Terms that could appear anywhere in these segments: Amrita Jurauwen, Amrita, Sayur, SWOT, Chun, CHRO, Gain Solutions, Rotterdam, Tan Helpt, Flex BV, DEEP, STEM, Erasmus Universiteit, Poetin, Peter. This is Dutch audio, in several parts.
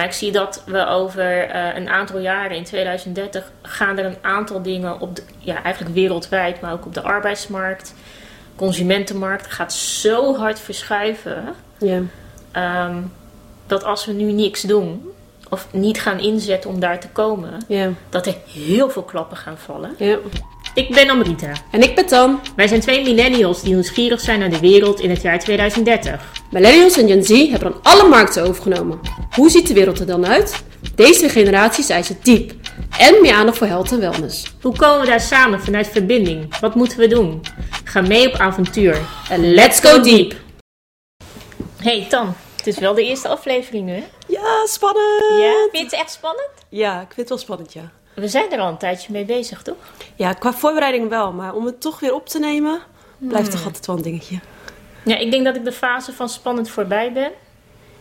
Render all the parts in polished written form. Maar ik zie dat we over een aantal jaren, in 2030, gaan er een aantal dingen op de, ja, eigenlijk wereldwijd, maar ook op de arbeidsmarkt, consumentenmarkt, gaat zo hard verschuiven. Ja. Dat als we nu niks doen of niet gaan inzetten om daar te komen, ja, dat er heel veel klappen gaan vallen. Ja. Ik ben Amrita. En ik ben Tan. Wij zijn twee millennials die nieuwsgierig zijn naar de wereld in het jaar 2030. Millennials en Gen Z hebben dan alle markten overgenomen. Hoe ziet de wereld er dan uit? Deze generaties eisen diep en meer aandacht voor health en wellness. Hoe komen we daar samen vanuit verbinding? Wat moeten we doen? Ga mee op avontuur. En let's go deep! Hey Tan, het is wel de eerste aflevering nu, hè? Ja, spannend! Ja, vind je het echt spannend? Ja, ik vind het wel spannend, ja. We zijn er al een tijdje mee bezig, toch? Ja, qua voorbereiding wel. Maar om het toch weer op te nemen, blijft toch altijd wel een dingetje. Ja, ik denk dat ik de fase van spannend voorbij ben.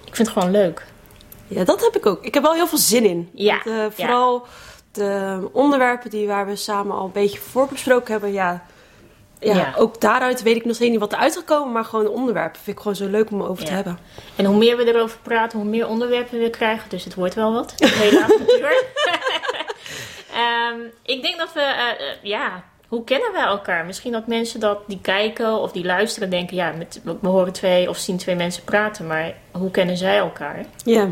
Ik vind het gewoon leuk. Ja, dat heb ik ook. Ik heb wel heel veel zin in. Ja. Want, vooral de onderwerpen waar we samen al een beetje voor besproken hebben. Ja, ook daaruit weet ik nog steeds niet wat er uit gaat komen. Maar gewoon de onderwerpen vind ik gewoon zo leuk om over te hebben. En hoe meer we erover praten, hoe meer onderwerpen we krijgen. Dus het wordt wel wat. Het hele avontuur. Ik denk dat we, hoe kennen wij elkaar? Misschien dat mensen die kijken of die luisteren denken, we horen twee of zien twee mensen praten, maar hoe kennen zij elkaar? Ja.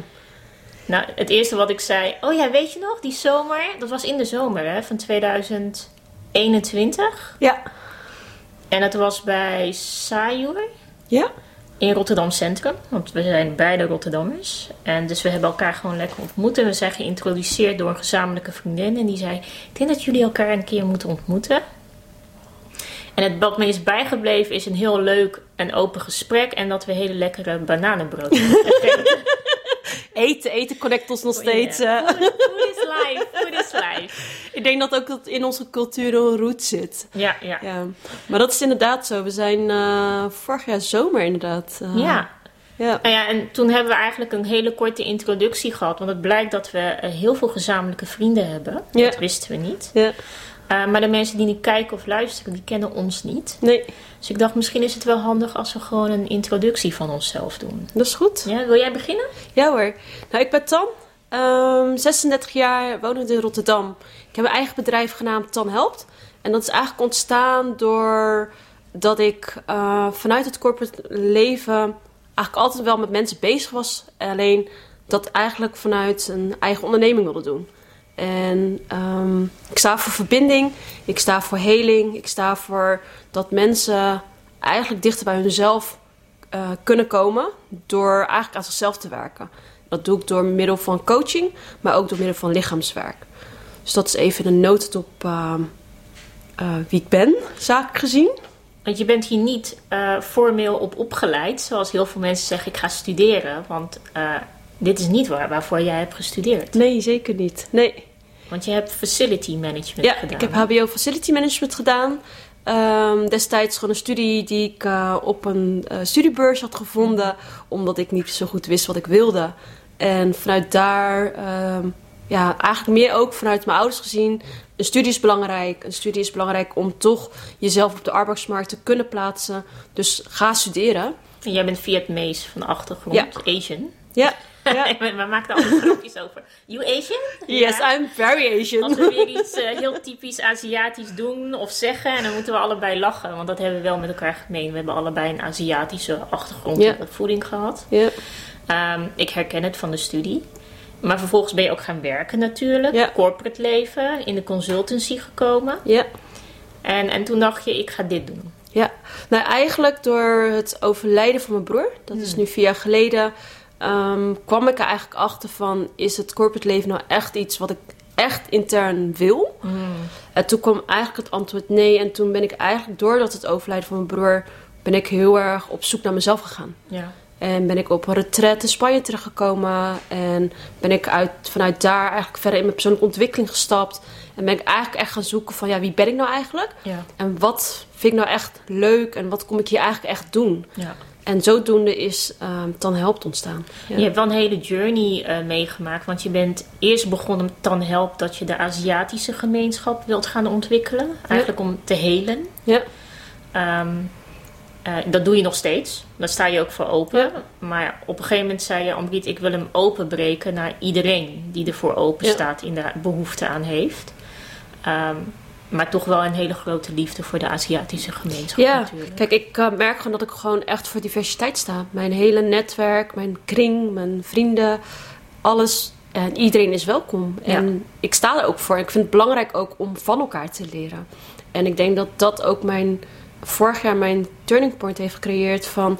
Nou, het eerste wat ik zei, weet je nog, die zomer, dat was in de zomer, hè, van 2021. Ja. En dat was bij Sayur. Ja. In Rotterdam Centrum, want we zijn beide Rotterdammers. En dus we hebben elkaar gewoon lekker ontmoet. En we zijn geïntroduceerd door een gezamenlijke vriendin. En die zei, ik denk dat jullie elkaar een keer moeten ontmoeten. En wat me is bijgebleven is een heel leuk en open gesprek. En dat we hele lekkere bananenbrood eten connect ons nog steeds. Food is life, food is life. Ik denk dat ook dat in onze culturele route zit. Ja. Maar dat is inderdaad zo. We zijn vorig jaar zomer inderdaad. Ja. Nou ja, en toen hebben we eigenlijk een hele korte introductie gehad. Want het blijkt dat we heel veel gezamenlijke vrienden hebben. Ja. Dat wisten we niet. Ja. Maar de mensen die nu kijken of luisteren, die kennen ons niet. Nee. Dus ik dacht, misschien is het wel handig als we gewoon een introductie van onszelf doen. Dat is goed. Ja, wil jij beginnen? Ja hoor. Nou, ik ben Tan. 36 jaar, wonend in Rotterdam. Ik heb een eigen bedrijf genaamd Tan Helpt. En dat is eigenlijk ontstaan doordat ik vanuit het corporate leven eigenlijk altijd wel met mensen bezig was. Alleen dat eigenlijk vanuit een eigen onderneming wilde doen. En ik sta voor verbinding, ik sta voor heling, ik sta voor dat mensen eigenlijk dichter bij hunzelf kunnen komen door eigenlijk aan zichzelf te werken. Dat doe ik door middel van coaching, maar ook door middel van lichaamswerk. Dus dat is even een notendop wie ik ben, zakelijk gezien. Want je bent hier niet formeel op opgeleid, zoals heel veel mensen zeggen, ik ga studeren, want... Dit is niet waarvoor jij hebt gestudeerd. Nee, zeker niet. Nee. Want je hebt facility management gedaan. Ja, ik heb HBO facility management gedaan. Destijds gewoon een studie die ik op een studiebeurs had gevonden. Omdat ik niet zo goed wist wat ik wilde. En vanuit daar, eigenlijk meer ook vanuit mijn ouders gezien. Een studie is belangrijk. Een studie is belangrijk om toch jezelf op de arbeidsmarkt te kunnen plaatsen. Dus ga studeren. En jij bent Vietnamees van de achtergrond, Asian. Ja. We maken daar altijd grapjes over. You Asian? Yes, ja. I'm very Asian. Als we weer iets heel typisch Aziatisch doen of zeggen. En dan moeten we allebei lachen. Want dat hebben we wel met elkaar gemeen. We hebben allebei een Aziatische achtergrond en voeding gehad. Ja. Ik herken het van de studie. Maar vervolgens ben je ook gaan werken natuurlijk. Ja. Corporate leven. In de consultancy gekomen. Ja. En toen dacht je, ik ga dit doen. Ja. Nou, eigenlijk door het overlijden van mijn broer. Dat is nu 4 jaar geleden... kwam ik er eigenlijk achter van... is het corporate leven nou echt iets wat ik echt intern wil? En toen kwam eigenlijk het antwoord nee. En toen ben ik eigenlijk, doordat het overlijden van mijn broer... ben ik heel erg op zoek naar mezelf gegaan. Ja. En ben ik op een retraite in Spanje teruggekomen. En ben ik vanuit daar eigenlijk verder in mijn persoonlijke ontwikkeling gestapt. En ben ik eigenlijk echt gaan zoeken van... wie ben ik nou eigenlijk? Ja. En wat vind ik nou echt leuk? En wat kom ik hier eigenlijk echt doen? Ja. En zodoende is Tan Helpt ontstaan. Ja. Je hebt wel een hele journey meegemaakt. Want je bent eerst begonnen met Tan Helpt... dat je de Aziatische gemeenschap wilt gaan ontwikkelen. Eigenlijk om te helen. Ja. Dat doe je nog steeds. Daar sta je ook voor open. Ja. Maar op een gegeven moment zei je, Amrit, ik wil hem openbreken naar iedereen die ervoor open staat, ja, inderdaad behoefte aan heeft. Maar toch wel een hele grote liefde voor de Aziatische gemeenschap, ja, natuurlijk. Kijk, ik merk gewoon dat ik gewoon echt voor diversiteit sta. Mijn hele netwerk, mijn kring, mijn vrienden, alles. En iedereen is welkom. Ja. En ik sta er ook voor. Ik vind het belangrijk ook om van elkaar te leren. En ik denk dat dat ook vorig jaar mijn turning point heeft gecreëerd van,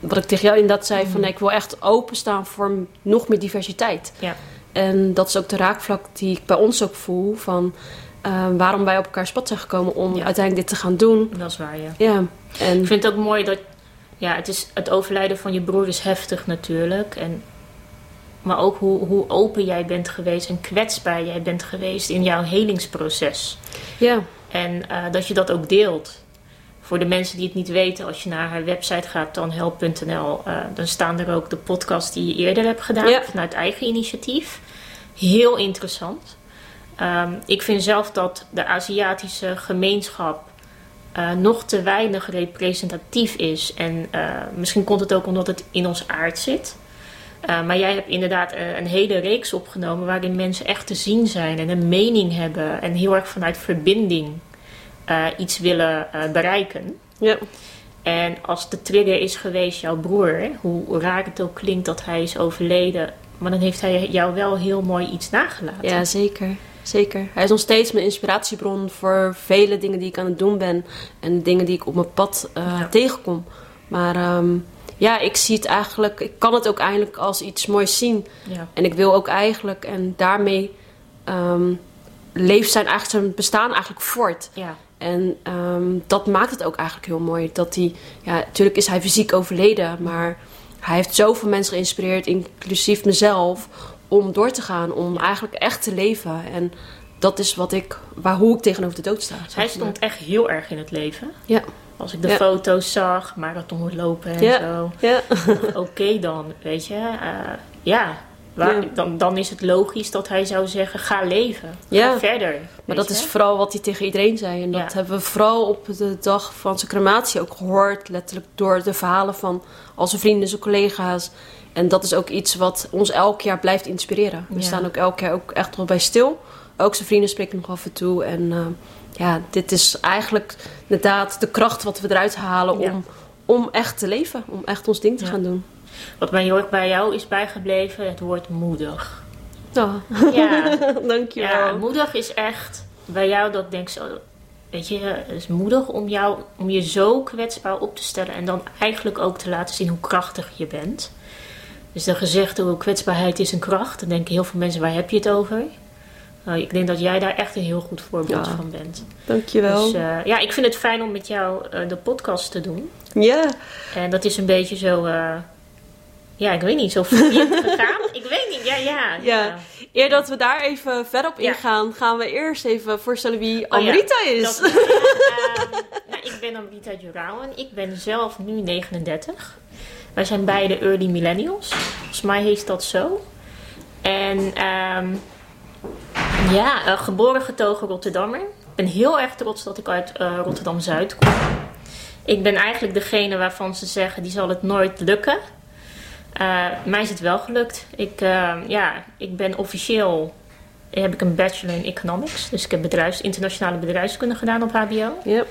wat ik tegen jou inderdaad zei, van ik wil echt openstaan voor nog meer diversiteit. Ja. En dat is ook de raakvlak die ik bij ons ook voel van waarom wij op elkaar pad zijn gekomen om uiteindelijk dit te gaan doen. Dat is waar, ja. Ja. En ik vind het ook mooi dat, ja, het overlijden van je broer is heftig natuurlijk. Maar ook hoe open jij bent geweest en kwetsbaar jij bent geweest in jouw helingsproces. Ja. En dat je dat ook deelt. Voor de mensen die het niet weten, als je naar haar website gaat, tanhelpt.nl, dan staan er ook de podcasts die je eerder hebt gedaan, ja, vanuit eigen initiatief. Heel interessant. Ik vind zelf dat de Aziatische gemeenschap nog te weinig representatief is. En misschien komt het ook omdat het in ons aard zit. Maar jij hebt inderdaad een hele reeks opgenomen waarin mensen echt te zien zijn en een mening hebben en heel erg vanuit verbinding iets willen bereiken. Ja. En als de trigger is geweest jouw broer, hè, hoe raar het ook klinkt dat hij is overleden, maar dan heeft hij jou wel heel mooi iets nagelaten. Ja, zeker. Zeker. Hij is nog steeds mijn inspiratiebron voor vele dingen die ik aan het doen ben en dingen die ik op mijn pad tegenkom. Maar ja, ik zie het eigenlijk, ik kan het ook eindelijk als iets moois zien. Ja. En ik wil ook eigenlijk, en daarmee leeft zijn bestaan eigenlijk voort. Ja. En dat maakt het ook eigenlijk heel mooi. Dat hij, ja, natuurlijk is hij fysiek overleden, maar hij heeft zoveel mensen geïnspireerd, inclusief mezelf, om door te gaan, om eigenlijk echt te leven. En dat is hoe ik tegenover de dood sta. Hij stond echt heel erg in het leven. Ja. Als ik de foto's zag, marathon lopen en zo. Ja. Oké, dan, weet je. Dan is het logisch dat hij zou zeggen, ga leven. Ga verder. Maar dat is vooral wat hij tegen iedereen zei. En dat hebben we vooral op de dag van zijn crematie ook gehoord. Letterlijk door de verhalen van al zijn vrienden, zijn collega's. En dat is ook iets wat ons elk jaar blijft inspireren. We staan ook elk jaar ook echt wel bij stil. Ook zijn vrienden spreken nog af en toe. En dit is eigenlijk inderdaad de kracht wat we eruit halen om echt te leven. Om echt ons ding te gaan doen. Wat mij heel erg bij jou is bijgebleven, het woord moedig. Oh. Ja, dankjewel. Ja, moedig is echt bij jou dat denk ik, weet je, het is moedig om je zo kwetsbaar op te stellen. En dan eigenlijk ook te laten zien hoe krachtig je bent. Dus de gezegde, hoe kwetsbaarheid is een kracht. Dan denken heel veel mensen, waar heb je het over? Ik denk dat jij daar echt een heel goed voorbeeld van bent. Dankjewel. Dus ik vind het fijn om met jou de podcast te doen. Ja. Yeah. En dat is een beetje zo, ik weet niet, zo verkeerd gegaan. Ik weet niet, ja. Eer dat we daar even verder op ingaan, gaan we eerst even voorstellen wie Amrita is. Ik ben Amrita Jurauwen. Ik ben zelf nu 39. Wij zijn beide early millennials. Volgens mij heet dat zo. En geboren getogen Rotterdammer. Ik ben heel erg trots dat ik uit Rotterdam-Zuid kom. Ik ben eigenlijk degene waarvan ze zeggen, die zal het nooit lukken. Mij is het wel gelukt. Ik ben officieel, heb ik een bachelor in economics. Dus ik heb internationale bedrijfskunde gedaan op HBO. Yep.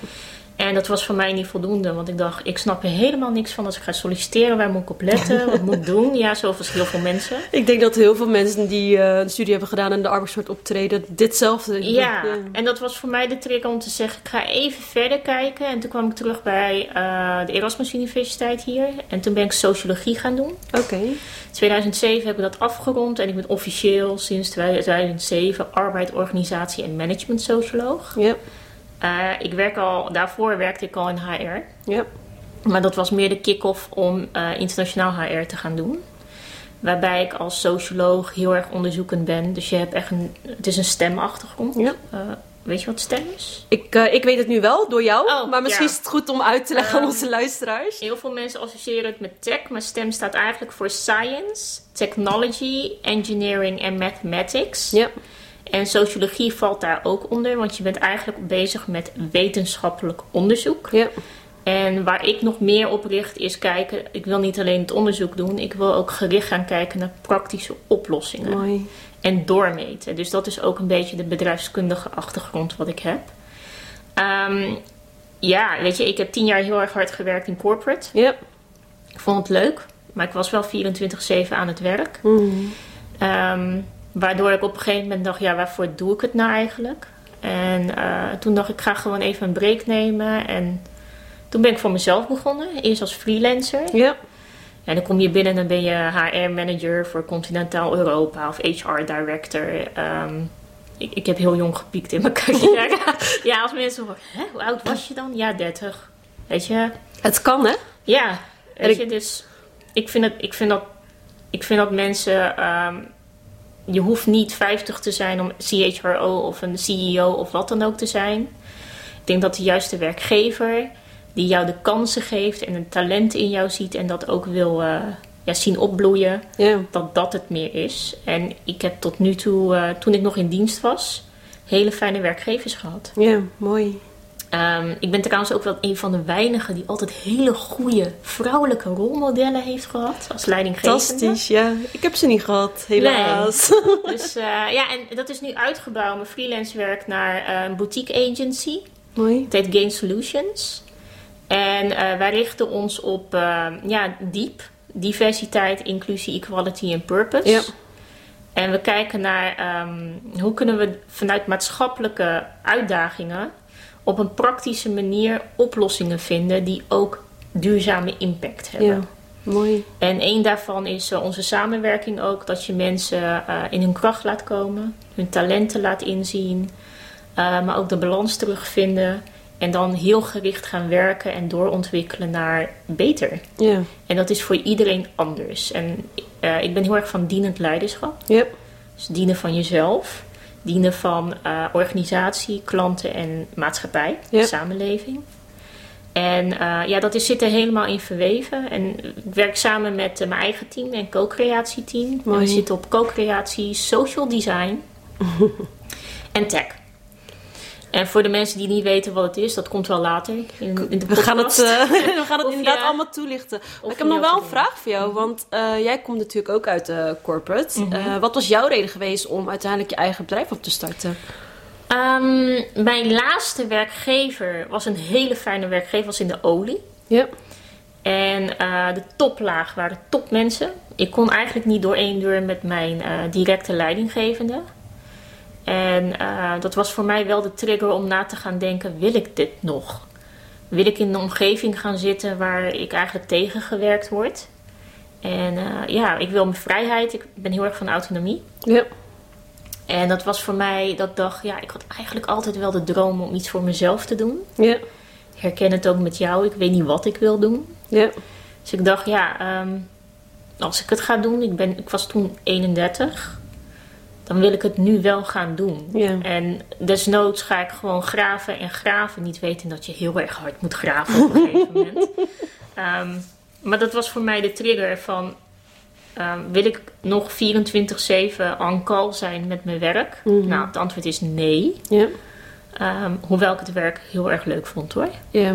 En dat was voor mij niet voldoende. Want ik dacht, ik snap er helemaal niks van. Als ik ga solliciteren, waar moet ik op letten? Wat moet ik doen? Ja, zo als heel veel mensen. Ik denk dat heel veel mensen die een studie hebben gedaan en de arbeidsmarkt optreden, ditzelfde. Ja, en dat was voor mij de trigger om te zeggen, ik ga even verder kijken. En toen kwam ik terug bij de Erasmus Universiteit hier. En toen ben ik sociologie gaan doen. Oké. 2007 heb ik dat afgerond. En ik ben officieel sinds 2007 arbeid, organisatie en management socioloog. Ja. Daarvoor werkte ik al in HR. Yep. Maar dat was meer de kick-off om internationaal HR te gaan doen. Waarbij ik als socioloog heel erg onderzoekend ben. Dus je hebt echt het is een STEM-achtergrond. Yep. Weet je wat STEM is? Ik weet het nu wel, door jou. Maar misschien is het goed om uit te leggen aan onze luisteraars. Heel veel mensen associëren het met tech. Maar STEM staat eigenlijk voor Science, Technology, Engineering en Mathematics. Ja. Yep. En sociologie valt daar ook onder, want je bent eigenlijk bezig met wetenschappelijk onderzoek. Ja. En waar ik nog meer op richt is kijken, ik wil niet alleen het onderzoek doen, ik wil ook gericht gaan kijken naar praktische oplossingen. Mooi. En doormeten. Dus dat is ook een beetje de bedrijfskundige achtergrond wat ik heb. Ja, weet je, ik heb 10 jaar heel erg hard gewerkt in corporate. Yep. Ik vond het leuk, maar ik was wel 24/7 aan het werk. Mm. Waardoor ik op een gegeven moment dacht, ja, waarvoor doe ik het nou eigenlijk? En toen dacht ik, ga gewoon even een break nemen. En toen ben ik voor mezelf begonnen. Eerst als freelancer. Ja. En dan kom je binnen en dan ben je HR-manager voor Continentaal Europa of HR-director. Ik heb heel jong gepiekt in mijn carrière. Ja, als mensen horen, hè, hoe oud was je dan? Ja, 30. Weet je? Het kan, hè? Ja. Weet je, dus ik vind dat mensen... je hoeft niet 50 te zijn om CHRO of een CEO of wat dan ook te zijn. Ik denk dat de juiste werkgever die jou de kansen geeft en een talent in jou ziet en dat ook wil zien opbloeien, yeah, dat het meer is. En ik heb tot nu toe, toen ik nog in dienst was, hele fijne werkgevers gehad. Ja, yeah, mooi. Ik ben trouwens ook wel een van de weinigen die altijd hele goede vrouwelijke rolmodellen heeft gehad als leidinggevende. Fantastisch, ja. Ik heb ze niet gehad, helaas. Nee. Dus en dat is nu uitgebouwd, mijn freelance werk, naar een boutique agency. Mooi. Het heet Gain Solutions. En wij richten ons op DEEP, diversiteit, inclusie, equality en purpose. Ja. En we kijken naar hoe kunnen we vanuit maatschappelijke uitdagingen op een praktische manier oplossingen vinden die ook duurzame impact hebben. Ja, mooi. En één daarvan is onze samenwerking ook, dat je mensen in hun kracht laat komen, hun talenten laat inzien, maar ook de balans terugvinden en dan heel gericht gaan werken en doorontwikkelen naar beter. Ja. En dat is voor iedereen anders. En ik ben heel erg van dienend leiderschap. Yep. Dus dienen van jezelf. Dienen van organisatie, klanten en maatschappij, yep, samenleving. En dat zit er helemaal in verweven. En ik werk samen met mijn eigen team en co-creatieteam. En we zitten op co-creatie, social design en tech. En voor de mensen die niet weten wat het is, dat komt wel later in de podcast. We gaan het inderdaad allemaal toelichten. Maar ik heb nog wel een vraag voor jou, want jij komt natuurlijk ook uit de corporate. Mm-hmm. Wat was jouw reden geweest om uiteindelijk je eigen bedrijf op te starten? Mijn laatste werkgever was een hele fijne werkgever, was in de olie. Yep. En de toplaag waren topmensen. Ik kon eigenlijk niet door één deur met mijn directe leidinggevende. En dat was voor mij wel de trigger om na te gaan denken, wil ik dit nog? Wil ik in een omgeving gaan zitten waar ik eigenlijk tegengewerkt word? En ik wil mijn vrijheid. Ik ben heel erg van autonomie. Ja. En dat was voor mij, dat dacht, ja, ik had eigenlijk altijd wel de droom om iets voor mezelf te doen. Ja. Ik herken het ook met jou. Ik weet niet wat ik wil doen. Ja. Dus ik dacht, als ik het ga doen, ik was toen 31... dan wil ik het nu wel gaan doen. Ja. En desnoods ga ik gewoon graven en graven. Niet weten dat je heel erg hard moet graven op een gegeven moment. Maar dat was voor mij de trigger van... wil ik nog 24/7 on call zijn met mijn werk? Mm-hmm. Nou, het antwoord is nee. Ja. Hoewel ik het werk heel erg leuk vond, hoor. Ja.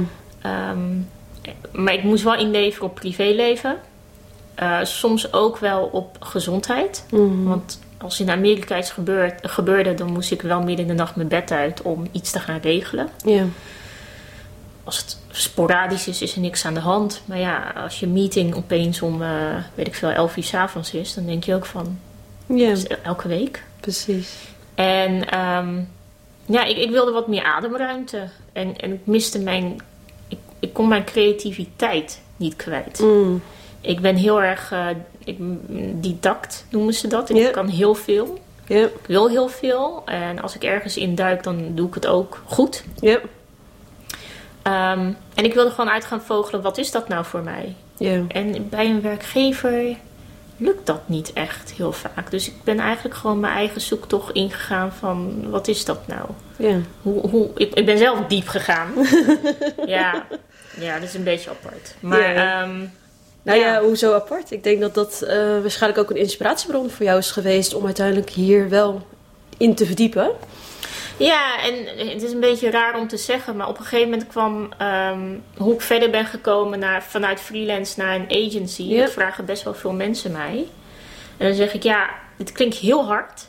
Maar ik moest wel inleveren op privéleven. Soms ook wel op gezondheid. Mm-hmm. Want... als in Amerika iets gebeurde, dan moest ik wel midden in de nacht mijn bed uit om iets te gaan regelen. Ja. Als het sporadisch is, is er niks aan de hand. Maar ja, als je meeting opeens om, 11 uur 's avonds is, dan denk je ook van, ja, dat is elke week. Precies. En ik wilde wat meer ademruimte. En ik miste ik kon mijn creativiteit niet kwijt. Mm. Ik ben heel erg didact, noemen ze dat. Ik kan heel veel. Yep. Ik wil heel veel. En als ik ergens in duik, dan doe ik het ook goed. Yep. En ik wilde gewoon uit gaan vogelen, wat is dat nou voor mij? Yep. En bij een werkgever lukt dat niet echt heel vaak. Dus ik ben eigenlijk gewoon mijn eigen zoektocht ingegaan van, wat is dat nou? Yeah. Ik ben zelf diep gegaan. ja, dat is een beetje apart. Maar... yeah. Nou ja, hoezo apart? Ik denk dat dat waarschijnlijk ook een inspiratiebron voor jou is geweest om uiteindelijk hier wel in te verdiepen. Ja, en het is een beetje raar om te zeggen, maar op een gegeven moment kwam hoe ik verder ben gekomen vanuit freelance naar een agency. Yep. Dat vragen best wel veel mensen mij. En dan zeg ik, ja, het klinkt heel hard,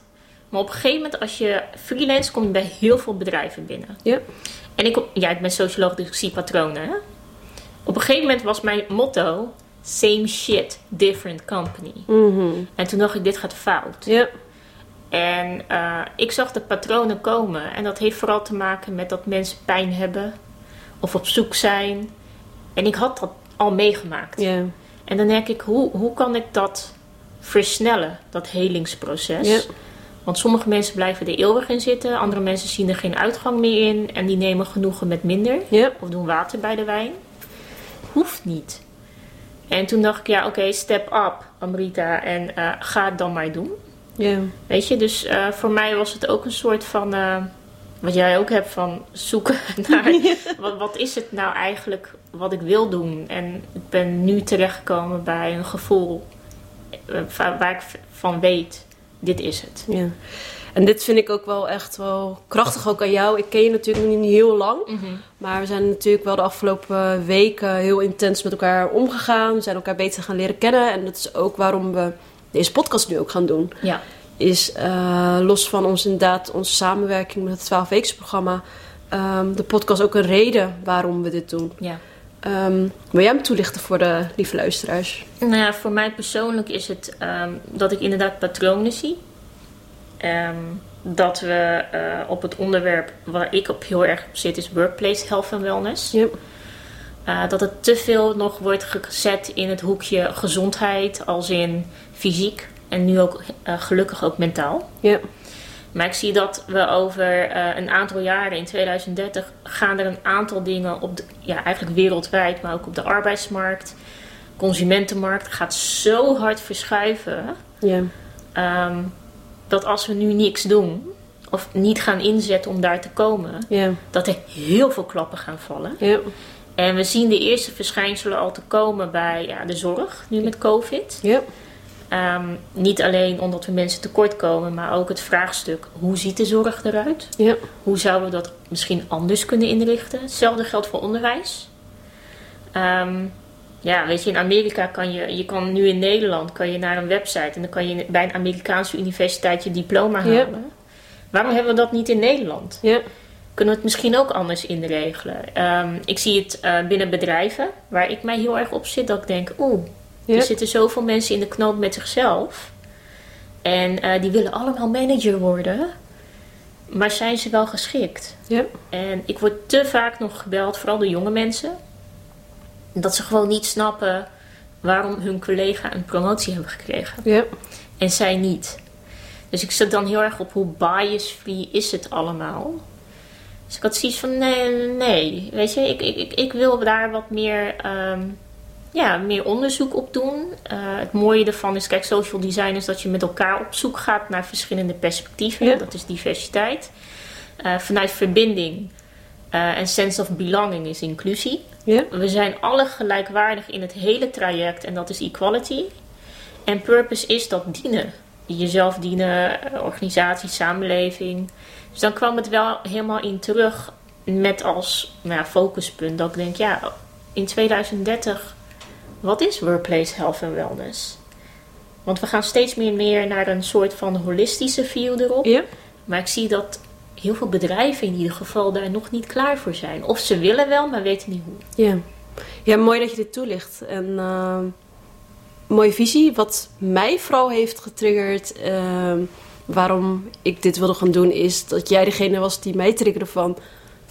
maar op een gegeven moment als je freelance kom je bij heel veel bedrijven binnen. Yep. En ik ben socioloog, dus ik zie patronen. Hè? Op een gegeven moment was mijn motto, same shit, different company. Mm-hmm. En toen dacht ik, dit gaat fout. Yep. En ik zag de patronen komen. En dat heeft vooral te maken met dat mensen pijn hebben. Of op zoek zijn. En ik had dat al meegemaakt. Yeah. En dan denk ik, hoe kan ik dat versnellen? Dat helingsproces. Yeah. Want sommige mensen blijven er eeuwig in zitten. Andere mensen zien er geen uitgang meer in. En die nemen genoegen met minder. Yeah. Of doen water bij de wijn. Hoeft niet. En toen dacht ik, ja oké, step up Amrita. En ga het dan maar doen. Yeah. Weet je, dus voor mij was het ook een soort van, wat jij ook hebt van zoeken naar wat is het nou eigenlijk wat ik wil doen. En ik ben nu terechtgekomen bij een gevoel waar ik van weet, dit is het. Yeah. En dit vind ik ook wel echt wel krachtig ook aan jou. Ik ken je natuurlijk niet heel lang. Mm-hmm. Maar we zijn natuurlijk wel de afgelopen weken heel intens met elkaar omgegaan. We zijn elkaar beter gaan leren kennen. En dat is ook waarom we deze podcast nu ook gaan doen. Ja. Is los van onze samenwerking met het 12-weekse programma. De podcast ook een reden waarom we dit doen. Ja. Wil jij hem toelichten voor de lieve luisteraars? Nou ja, voor mij persoonlijk is het dat ik inderdaad patronen zie. Dat we op het onderwerp waar ik op heel erg op zit is workplace health en wellness. Yep. Dat het te veel nog wordt gezet in het hoekje gezondheid, als in fysiek en nu ook gelukkig ook mentaal. Yep. Maar ik zie dat we over een aantal jaren, in 2030, gaan er een aantal dingen op eigenlijk wereldwijd, maar ook op de arbeidsmarkt, consumentenmarkt, gaat zo hard verschuiven. Yep. Dat als we nu niks doen of niet gaan inzetten om daar te komen, yep, dat er heel veel klappen gaan vallen. Yep. En we zien de eerste verschijnselen al te komen bij de zorg, nu met COVID. Yep. Niet alleen omdat we mensen tekort komen, maar ook het vraagstuk, hoe ziet de zorg eruit? Yep. Hoe zouden we dat misschien anders kunnen inrichten? Hetzelfde geldt voor onderwijs. Weet je, in Amerika kan je nu in Nederland kan je naar een website en dan kan je bij een Amerikaanse universiteit je diploma halen. Yep. Waarom hebben we dat niet in Nederland? Ja. Yep. Kunnen we het misschien ook anders inregelen? Ik zie het binnen bedrijven, waar ik mij heel erg op zit, dat ik denk, yep, er zitten zoveel mensen in de knoop met zichzelf. En die willen allemaal manager worden. Maar zijn ze wel geschikt? Yep. En ik word te vaak nog gebeld, vooral door jonge mensen, dat ze gewoon niet snappen waarom hun collega een promotie hebben gekregen. Yep. En zij niet. Dus ik zit dan heel erg op, hoe bias-free is het allemaal? Dus ik had zoiets van, nee, weet je, ik wil daar wat meer, meer onderzoek op doen. Het mooie ervan is, kijk, social design is dat je met elkaar op zoek gaat naar verschillende perspectieven. Ja. Dat is diversiteit. Vanuit verbinding en sense of belonging is inclusie. Ja. We zijn alle gelijkwaardig in het hele traject en dat is equality. En purpose is dat dienen. Jezelf dienen, organisatie, samenleving. Dus dan kwam het wel helemaal in terug met als focuspunt dat ik denk, in 2030, wat is workplace health en wellness? Want we gaan steeds meer naar een soort van holistische view erop. Yep. Maar ik zie dat heel veel bedrijven in ieder geval daar nog niet klaar voor zijn. Of ze willen wel, maar weten niet hoe. Yeah. Ja, mooi dat je dit toelicht. En mooie visie. Wat mij vooral heeft getriggerd, waarom ik dit wilde gaan doen, is dat jij degene was die mij triggerde van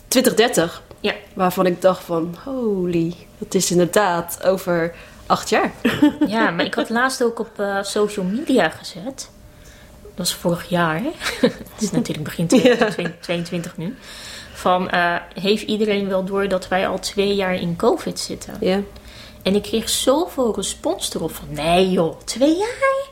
2030. Ja. Waarvan ik dacht van, holy, dat is inderdaad over 8 jaar. Ja, maar ik had laatst ook op social media gezet. Dat was vorig jaar. Het is natuurlijk begin 2022 nu. Van, heeft iedereen wel door dat wij al 2 jaar in COVID zitten? Ja. En ik kreeg zoveel respons erop van, nee joh, 2 jaar?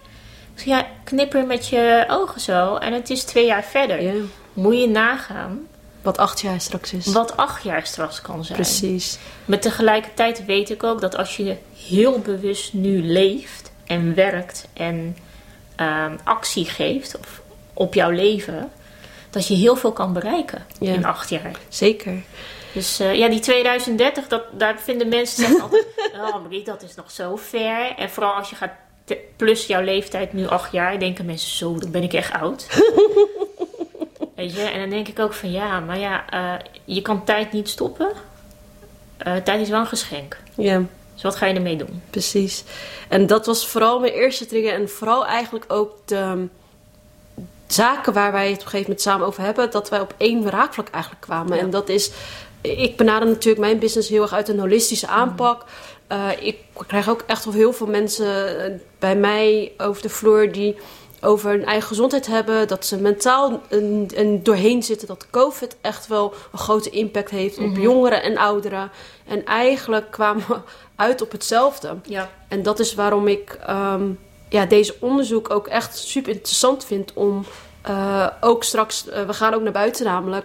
Ja, knipper met je ogen zo. En het is 2 jaar verder. Yeah. Moet je nagaan. Wat 8 jaar straks is. Wat 8 jaar straks kan zijn. Precies. Maar tegelijkertijd weet ik ook dat als je heel bewust nu leeft en werkt en actie geeft op jouw leven, dat je heel veel kan bereiken in 8 jaar. Zeker. Dus die 2030, daar vinden mensen altijd... oh, Marie, dat is nog zo ver. En vooral als je gaat... plus jouw leeftijd, nu 8 jaar... denken mensen, zo, dan ben ik echt oud. Weet je? En dan denk ik ook van... ja, maar ja, je kan tijd niet stoppen. Tijd is wel een geschenk. Ja. Dus wat ga je ermee doen? Precies. En dat was vooral mijn eerste trigger. En vooral eigenlijk ook de zaken waar wij het op een gegeven moment samen over hebben, dat wij op 1 raakvlak eigenlijk kwamen. Ja. En dat is... ik benader natuurlijk mijn business heel erg uit een holistische aanpak. Ik krijg ook echt heel veel mensen bij mij over de vloer die over hun eigen gezondheid hebben. Dat ze mentaal een doorheen zitten. Dat COVID echt wel een grote impact heeft op jongeren en ouderen. En eigenlijk kwamen we uit op hetzelfde. Ja. En dat is waarom ik deze onderzoek ook echt super interessant vind. Om ook straks, we gaan ook naar buiten namelijk.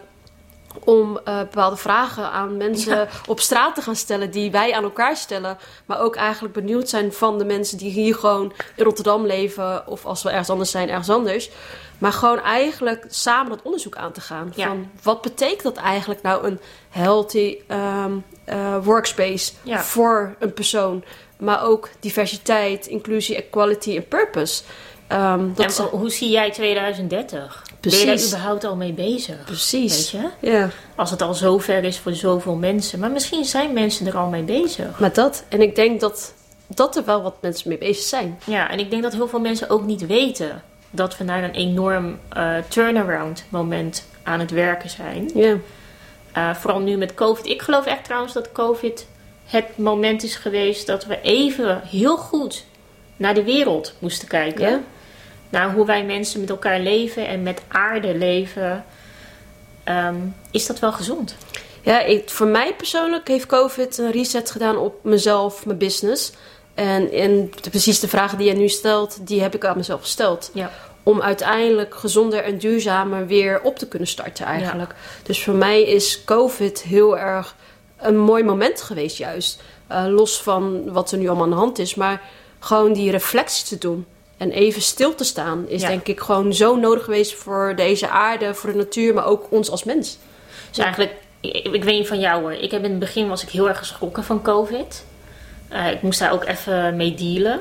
Om bepaalde vragen aan mensen op straat te gaan stellen die wij aan elkaar stellen. Maar ook eigenlijk benieuwd zijn van de mensen die hier gewoon in Rotterdam leven. Of als we ergens anders zijn, ergens anders. Maar gewoon eigenlijk samen dat onderzoek aan te gaan. Ja. Van wat betekent dat eigenlijk nou een healthy workspace voor een persoon. Maar ook diversiteit, inclusie, equality en purpose. Hoe zie jij 2030? Precies. Ben je daar überhaupt al mee bezig? Precies. Weet je? Ja. Als het al zo ver is voor zoveel mensen. Maar misschien zijn mensen er al mee bezig. Maar dat. En ik denk dat er wel wat mensen mee bezig zijn. Ja, en ik denk dat heel veel mensen ook niet weten dat we naar een enorm turnaround moment aan het werken zijn. Ja. Vooral nu met COVID. Ik geloof echt trouwens dat COVID het moment is geweest dat we even heel goed naar de wereld moesten kijken. Ja. Nou, hoe wij mensen met elkaar leven en met aarde leven. Is dat wel gezond? Ja, voor mij persoonlijk heeft COVID een reset gedaan op mezelf, mijn business. En precies de vragen die jij nu stelt, die heb ik aan mezelf gesteld. Ja. Om uiteindelijk gezonder en duurzamer weer op te kunnen starten eigenlijk. Ja. Dus voor mij is COVID heel erg een mooi moment geweest juist. Los van wat er nu allemaal aan de hand is. Maar gewoon die reflectie te doen. En even stil te staan is denk ik gewoon zo nodig geweest voor deze aarde, voor de natuur, maar ook ons als mens. Dus eigenlijk, ik weet niet van jou hoor. Ik heb in het begin was ik heel erg geschrokken van COVID. Ik moest daar ook even mee dealen.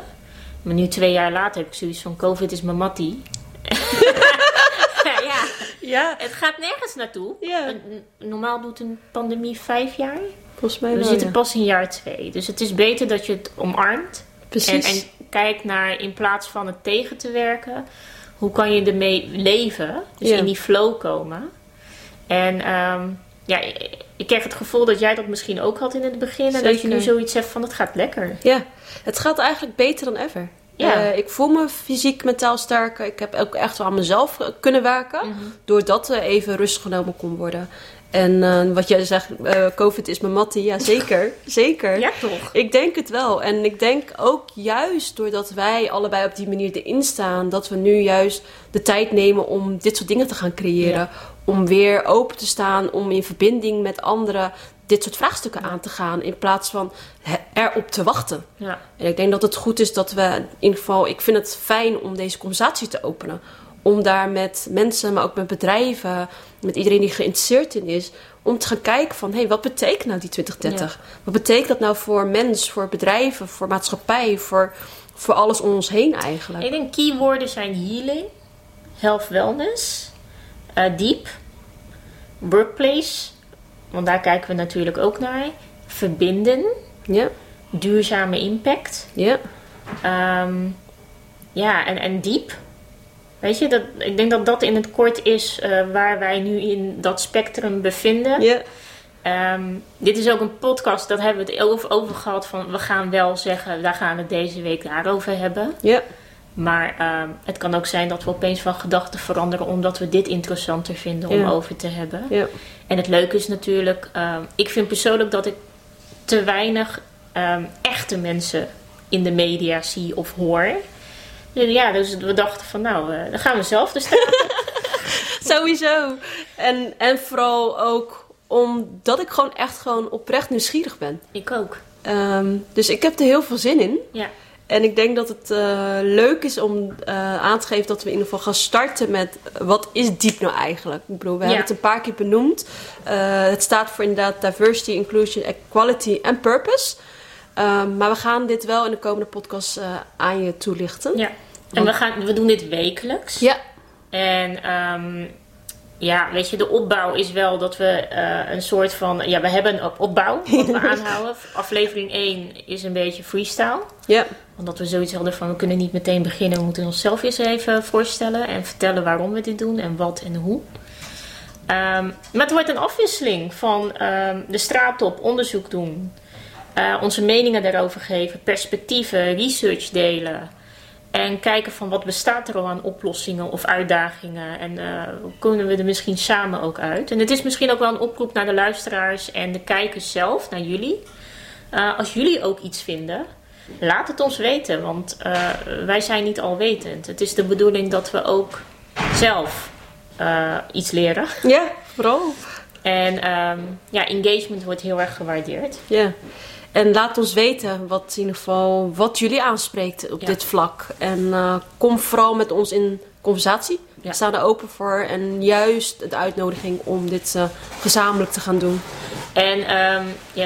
Maar nu 2 jaar later heb ik zoiets van COVID is mijn mattie. Ja. Het gaat nergens naartoe. Ja. Normaal doet een pandemie 5 jaar. Volgens mij wel. We zitten pas in jaar 2. Dus het is beter dat je het omarmt. Precies. En kijk naar, in plaats van het tegen te werken, hoe kan je ermee leven? Dus in die flow komen. En ik kreeg het gevoel dat jij dat misschien ook had in het begin. Zeker. En dat je nu zoiets hebt van, het gaat lekker. Ja, het gaat eigenlijk beter dan ever. Ja. Ik voel me fysiek, mentaal sterker. Ik heb ook echt wel aan mezelf kunnen werken. Mm-hmm. Doordat er even rust genomen kon worden. En wat jij zegt, COVID is mijn mattie. Ja, zeker. Zeker. Ja, toch? Ik denk het wel. En ik denk ook juist doordat wij allebei op die manier erin staan, dat we nu juist de tijd nemen om dit soort dingen te gaan creëren. Ja. Om weer open te staan, om in verbinding met anderen dit soort vraagstukken aan te gaan, in plaats van erop te wachten. Ja. En ik denk dat het goed is dat we, in ieder geval, ik vind het fijn om deze conversatie te openen. Om daar met mensen, maar ook met bedrijven, met iedereen die geïnteresseerd in is, om te gaan kijken van, hey, wat betekent nou die 2030? Ja. Wat betekent dat nou voor mens, voor bedrijven, voor maatschappij, voor alles om ons heen eigenlijk? Ik denk keywoorden zijn healing, health wellness, deep, workplace, want daar kijken we natuurlijk ook naar, verbinden, duurzame impact, en deep. Weet je, ik denk dat dat in het kort is waar wij nu in dat spectrum bevinden. Yeah. Dit is ook een podcast, dat hebben we het over gehad van, we gaan wel zeggen, daar gaan we deze week daarover hebben. Yeah. Maar het kan ook zijn dat we opeens van gedachten veranderen, omdat we dit interessanter vinden om over te hebben. Yeah. En het leuke is natuurlijk, ik vind persoonlijk dat ik te weinig echte mensen in de media zie of hoor. Ja, dus we dachten van, nou, dan gaan we zelf dus sowieso. En vooral ook omdat ik gewoon echt oprecht nieuwsgierig ben. Ik ook. Dus ik heb er heel veel zin in. Ja. En ik denk dat het leuk is om aan te geven dat we in ieder geval gaan starten met... Wat is DEEP nou eigenlijk? Ik bedoel, we hebben het een paar keer benoemd. Het staat voor inderdaad Diversity, Inclusion, Equality en Purpose. Maar we gaan dit wel in de komende podcast aan je toelichten. Ja, en we doen dit wekelijks. Ja. En... ja, weet je, de opbouw is wel dat we een soort van... Ja, we hebben een opbouw wat we aanhouden. Aflevering 1 is een beetje freestyle. Ja. Omdat we zoiets hadden van, we kunnen niet meteen beginnen. We moeten onszelf eens even voorstellen en vertellen waarom we dit doen en wat en hoe. Maar het wordt een afwisseling van de straat op, onderzoek doen. Onze meningen daarover geven, perspectieven, research delen. En kijken van wat bestaat er al aan oplossingen of uitdagingen. En kunnen we er misschien samen ook uit. En het is misschien ook wel een oproep naar de luisteraars en de kijkers zelf, naar jullie. Als jullie ook iets vinden, laat het ons weten. Want wij zijn niet alwetend. Het is de bedoeling dat we ook zelf iets leren. Ja, vooral. En engagement wordt heel erg gewaardeerd. Ja. En laat ons weten wat in ieder geval wat jullie aanspreekt op dit vlak. En kom vooral met ons in conversatie. Ja. We staan er open voor. En juist de uitnodiging om dit gezamenlijk te gaan doen. En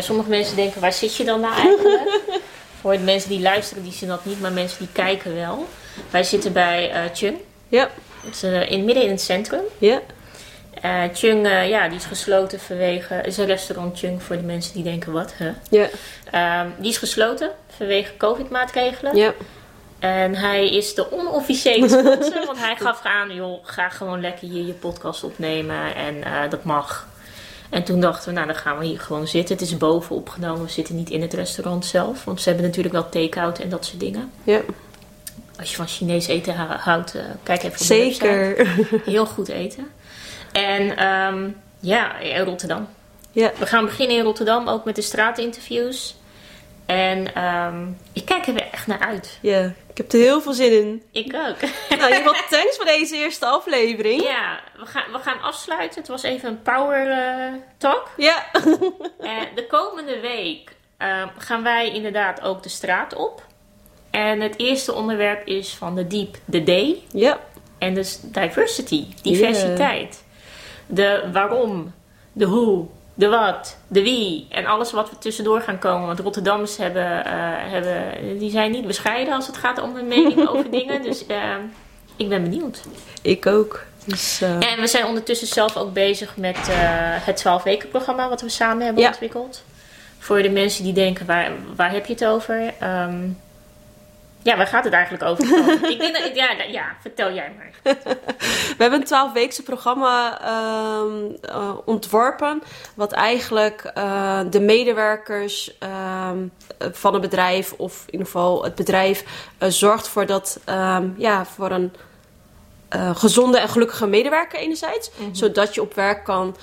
sommige mensen denken, waar zit je dan nou eigenlijk? Voor de mensen die luisteren, die zien dat niet. Maar mensen die kijken wel. Wij zitten bij Chun. Ja. Dat is, midden in het centrum. Ja. Chun, die is gesloten vanwege... Het is een restaurant Chun voor de mensen die denken, wat, hè? Ja. Yeah. Die is gesloten vanwege COVID-maatregelen. Ja. Yeah. En hij is de onofficiële sponsor, want hij gaf aan... joh, ga gewoon lekker hier je podcast opnemen en dat mag. En toen dachten we, nou, dan gaan we hier gewoon zitten. Het is boven opgenomen, we zitten niet in het restaurant zelf. Want ze hebben natuurlijk wel take-out en dat soort dingen. Ja. Yeah. Als je van Chinees eten houdt, kijk even op de website. Heel goed eten. En in Rotterdam. Yeah. We gaan beginnen in Rotterdam, ook met de straatinterviews. En ik kijk er weer echt naar uit. Ja, yeah. Ik heb er heel veel zin in. Ik ook. Nou, in ieder geval thanks voor deze eerste aflevering. Ja, we gaan afsluiten. Het was even een power talk. Ja. Yeah. De komende week gaan wij inderdaad ook de straat op. En het eerste onderwerp is van de DEEP, de D. Ja. Yeah. En dus diversity, diversiteit. Yeah. De waarom, de hoe, de wat, de wie. En alles wat we tussendoor gaan komen. Want Rotterdammers die zijn niet bescheiden als het gaat om hun mening over dingen. Dus ik ben benieuwd. Ik ook. Dus, En we zijn ondertussen zelf ook bezig met het 12-weken programma wat we samen hebben ontwikkeld. Voor de mensen die denken, waar heb je het over? Waar gaat het eigenlijk over? Ik denk dat, vertel jij maar. We hebben een 12-weekse programma ontworpen. Wat eigenlijk de medewerkers van een bedrijf... of in ieder geval het bedrijf zorgt voor dat... voor een gezonde en gelukkige medewerker enerzijds. Mm-hmm. Zodat je op werk kan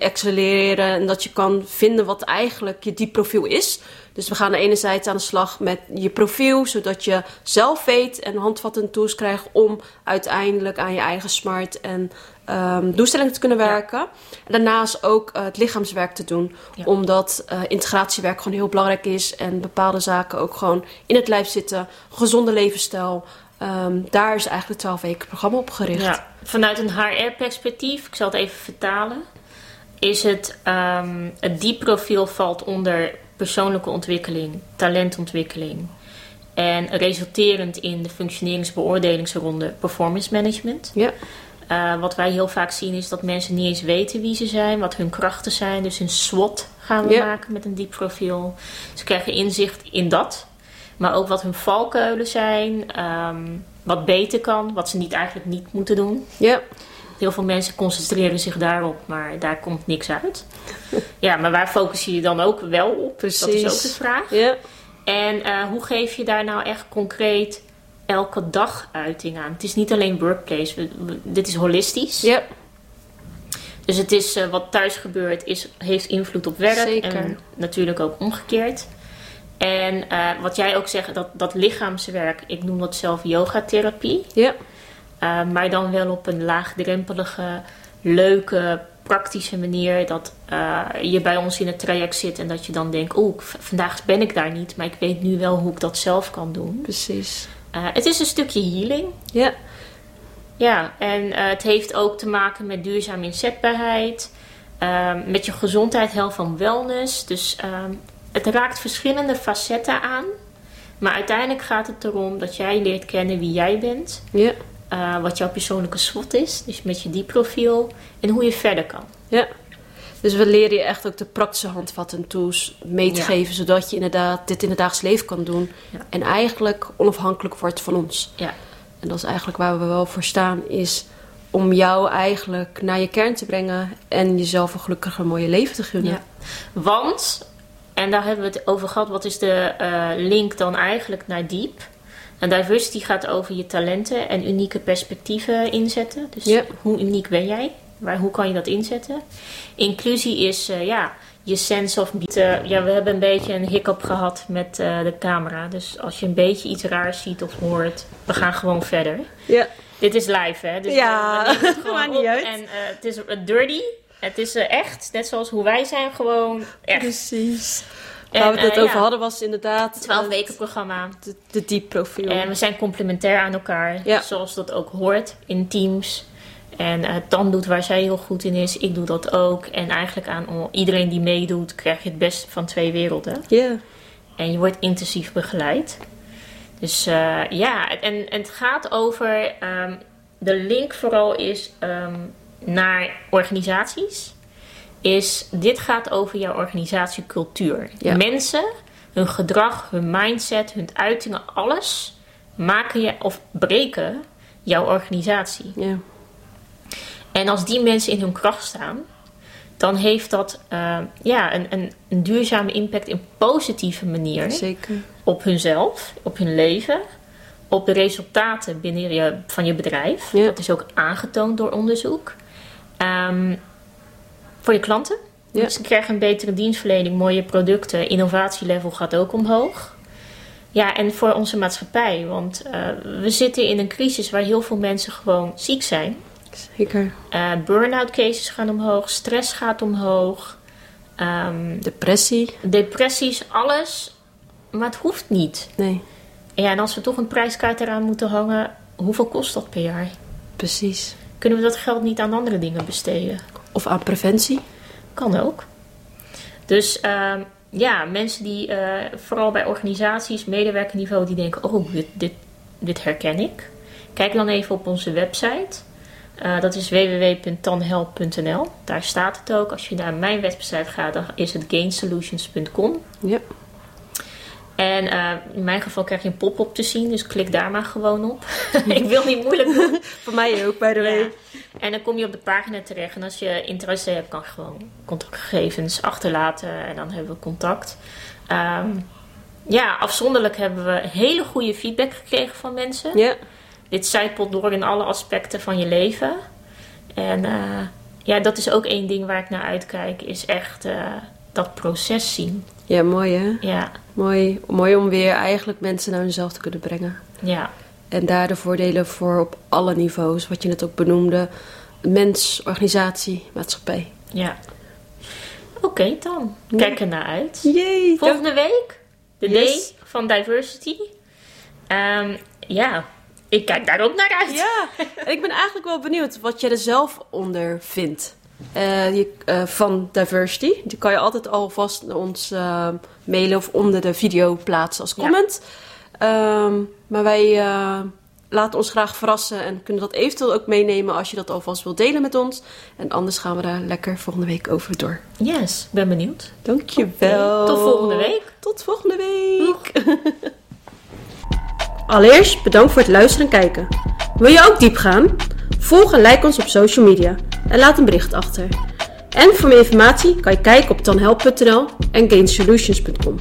accelereren... en dat je kan vinden wat eigenlijk je diep profiel is... Dus we gaan enerzijds aan de slag met je profiel... zodat je zelf weet en handvatten tools krijgt... om uiteindelijk aan je eigen smart en doelstellingen te kunnen werken. En daarnaast ook het lichaamswerk te doen. Ja. Omdat integratiewerk gewoon heel belangrijk is... en bepaalde zaken ook gewoon in het lijf zitten. Gezonde levensstijl. Daar is eigenlijk het 12-weken programma op gericht. Ja. Vanuit een HR-perspectief, ik zal het even vertalen... is het die profiel valt onder... persoonlijke ontwikkeling, talentontwikkeling en resulterend in de functioneringsbeoordelingsronde performance management. Ja. Wat wij heel vaak zien is dat mensen niet eens weten wie ze zijn, wat hun krachten zijn. Dus een SWOT gaan we maken met een diep profiel. Ze krijgen inzicht in dat, maar ook wat hun valkuilen zijn, wat beter kan, wat ze eigenlijk niet moeten doen. Ja. Heel veel mensen concentreren zich daarop, maar daar komt niks uit. Ja, maar waar focus je dan ook wel op? Precies. Dat is ook de vraag. Ja. En hoe geef je daar nou echt concreet elke dag uiting aan? Het is niet alleen workplace. Dit is holistisch. Ja. Dus het is wat thuis gebeurt, heeft invloed op werk. Zeker. En natuurlijk ook omgekeerd. En wat jij ook zegt, dat lichaamswerk, ik noem dat zelf yogatherapie. Ja. Maar dan wel op een laagdrempelige, leuke, praktische manier dat je bij ons in het traject zit en dat je dan denkt, vandaag ben ik daar niet, maar ik weet nu wel hoe ik dat zelf kan doen. Precies. Het is een stukje healing. Ja. Ja, en het heeft ook te maken met duurzame inzetbaarheid, met je gezondheid, health en wellness. Dus het raakt verschillende facetten aan, maar uiteindelijk gaat het erom dat jij leert kennen wie jij bent. Ja. Wat jouw persoonlijke SWOT is, dus met je DEEP profiel en hoe je verder kan. Ja, dus we leren je echt ook de praktische handvatten en tools mee te geven, zodat je inderdaad dit in het dagelijks leven kan doen. Ja. En eigenlijk onafhankelijk wordt van ons. Ja. En dat is eigenlijk waar we wel voor staan, is om jou eigenlijk naar je kern te brengen en jezelf een gelukkiger, mooie leven te gunnen. Ja. Want, en daar hebben we het over gehad, wat is de link dan eigenlijk naar DEEP? En diversity gaat over je talenten en unieke perspectieven inzetten. Dus hoe uniek ben jij? Hoe kan je dat inzetten? Inclusie is je sense of... we hebben een beetje een hiccup gehad met de camera. Dus als je een beetje iets raars ziet of hoort, we gaan gewoon verder. Ja. Dit is live, hè? Dus we maakt niet uit. En het is dirty. Het is echt, net zoals hoe wij zijn, gewoon echt. Precies. Waar we het over hadden was inderdaad... 12 weken programma. De DEEP profiel. En we zijn complementair aan elkaar. Ja. Zoals dat ook hoort in teams. En Tan doet waar zij heel goed in is. Ik doe dat ook. En eigenlijk aan iedereen die meedoet krijg je het beste van twee werelden. Ja. Yeah. En je wordt intensief begeleid. Dus en het gaat over... de link vooral is naar organisaties. Dit gaat over jouw organisatiecultuur. Ja. Mensen, hun gedrag, hun mindset, hun uitingen, alles maken je of breken jouw organisatie. Ja. En als die mensen in hun kracht staan, dan heeft dat een duurzame impact in positieve manier. Zeker. Op hunzelf, op hun leven, op de resultaten binnen van je bedrijf. Ja. Dat is ook aangetoond door onderzoek. Voor je klanten. Ja. Dus ze krijgen een betere dienstverlening, mooie producten. Innovatielevel gaat ook omhoog. Ja, en voor onze maatschappij. Want we zitten in een crisis waar heel veel mensen gewoon ziek zijn. Zeker. Burn-out cases gaan omhoog. Stress gaat omhoog. Depressies, alles. Maar het hoeft niet. Nee. Ja, en als we toch een prijskaart eraan moeten hangen, hoeveel kost dat per jaar? Precies. Kunnen we dat geld niet aan andere dingen besteden? Of aan preventie? Kan ook. Dus mensen die vooral bij organisaties, medewerkerniveau, die denken, dit herken ik. Kijk dan even op onze website. Dat is www.tanhelpt.nl. Daar staat het ook. Als je naar mijn website gaat, dan is het gainsolutions.com. Ja. En in mijn geval krijg je een pop-up te zien. Dus klik daar maar gewoon op. Ik wil niet moeilijk doen. Voor mij ook, by the way. En dan kom je op de pagina terecht. En als je interesse hebt, kan je gewoon contactgegevens achterlaten. En dan hebben we contact. Afzonderlijk hebben we hele goede feedback gekregen van mensen. Yeah. Dit zijpelt door in alle aspecten van je leven. En dat is ook één ding waar ik naar uitkijk. Is echt dat proces zien. Ja, mooi hè? Ja. Mooi om weer eigenlijk mensen naar hunzelf te kunnen brengen. Ja. En daar de voordelen voor op alle niveaus. Wat je net ook benoemde. Mens, organisatie, maatschappij. Ja. Oké, dan. Kijk ernaar uit. Yay, volgende week. De Day van Diversity. Ik kijk daar ook naar uit. Ja. En ik ben eigenlijk wel benieuwd wat jij er zelf onder vindt. Van diversity. Die kan je altijd alvast naar ons mailen of onder de video plaatsen als comment. Ja. Maar wij laten ons graag verrassen en kunnen dat eventueel ook meenemen als je dat alvast wilt delen met ons. En anders gaan we daar lekker volgende week over door. Yes, ik ben benieuwd. Dankjewel. Okay. Tot volgende week. Tot volgende week. Allereerst bedankt voor het luisteren en kijken. Wil je ook diep gaan? Volg en like ons op social media en laat een bericht achter. En voor meer informatie kan je kijken op tanhelpt.nl en gainsolutions.com.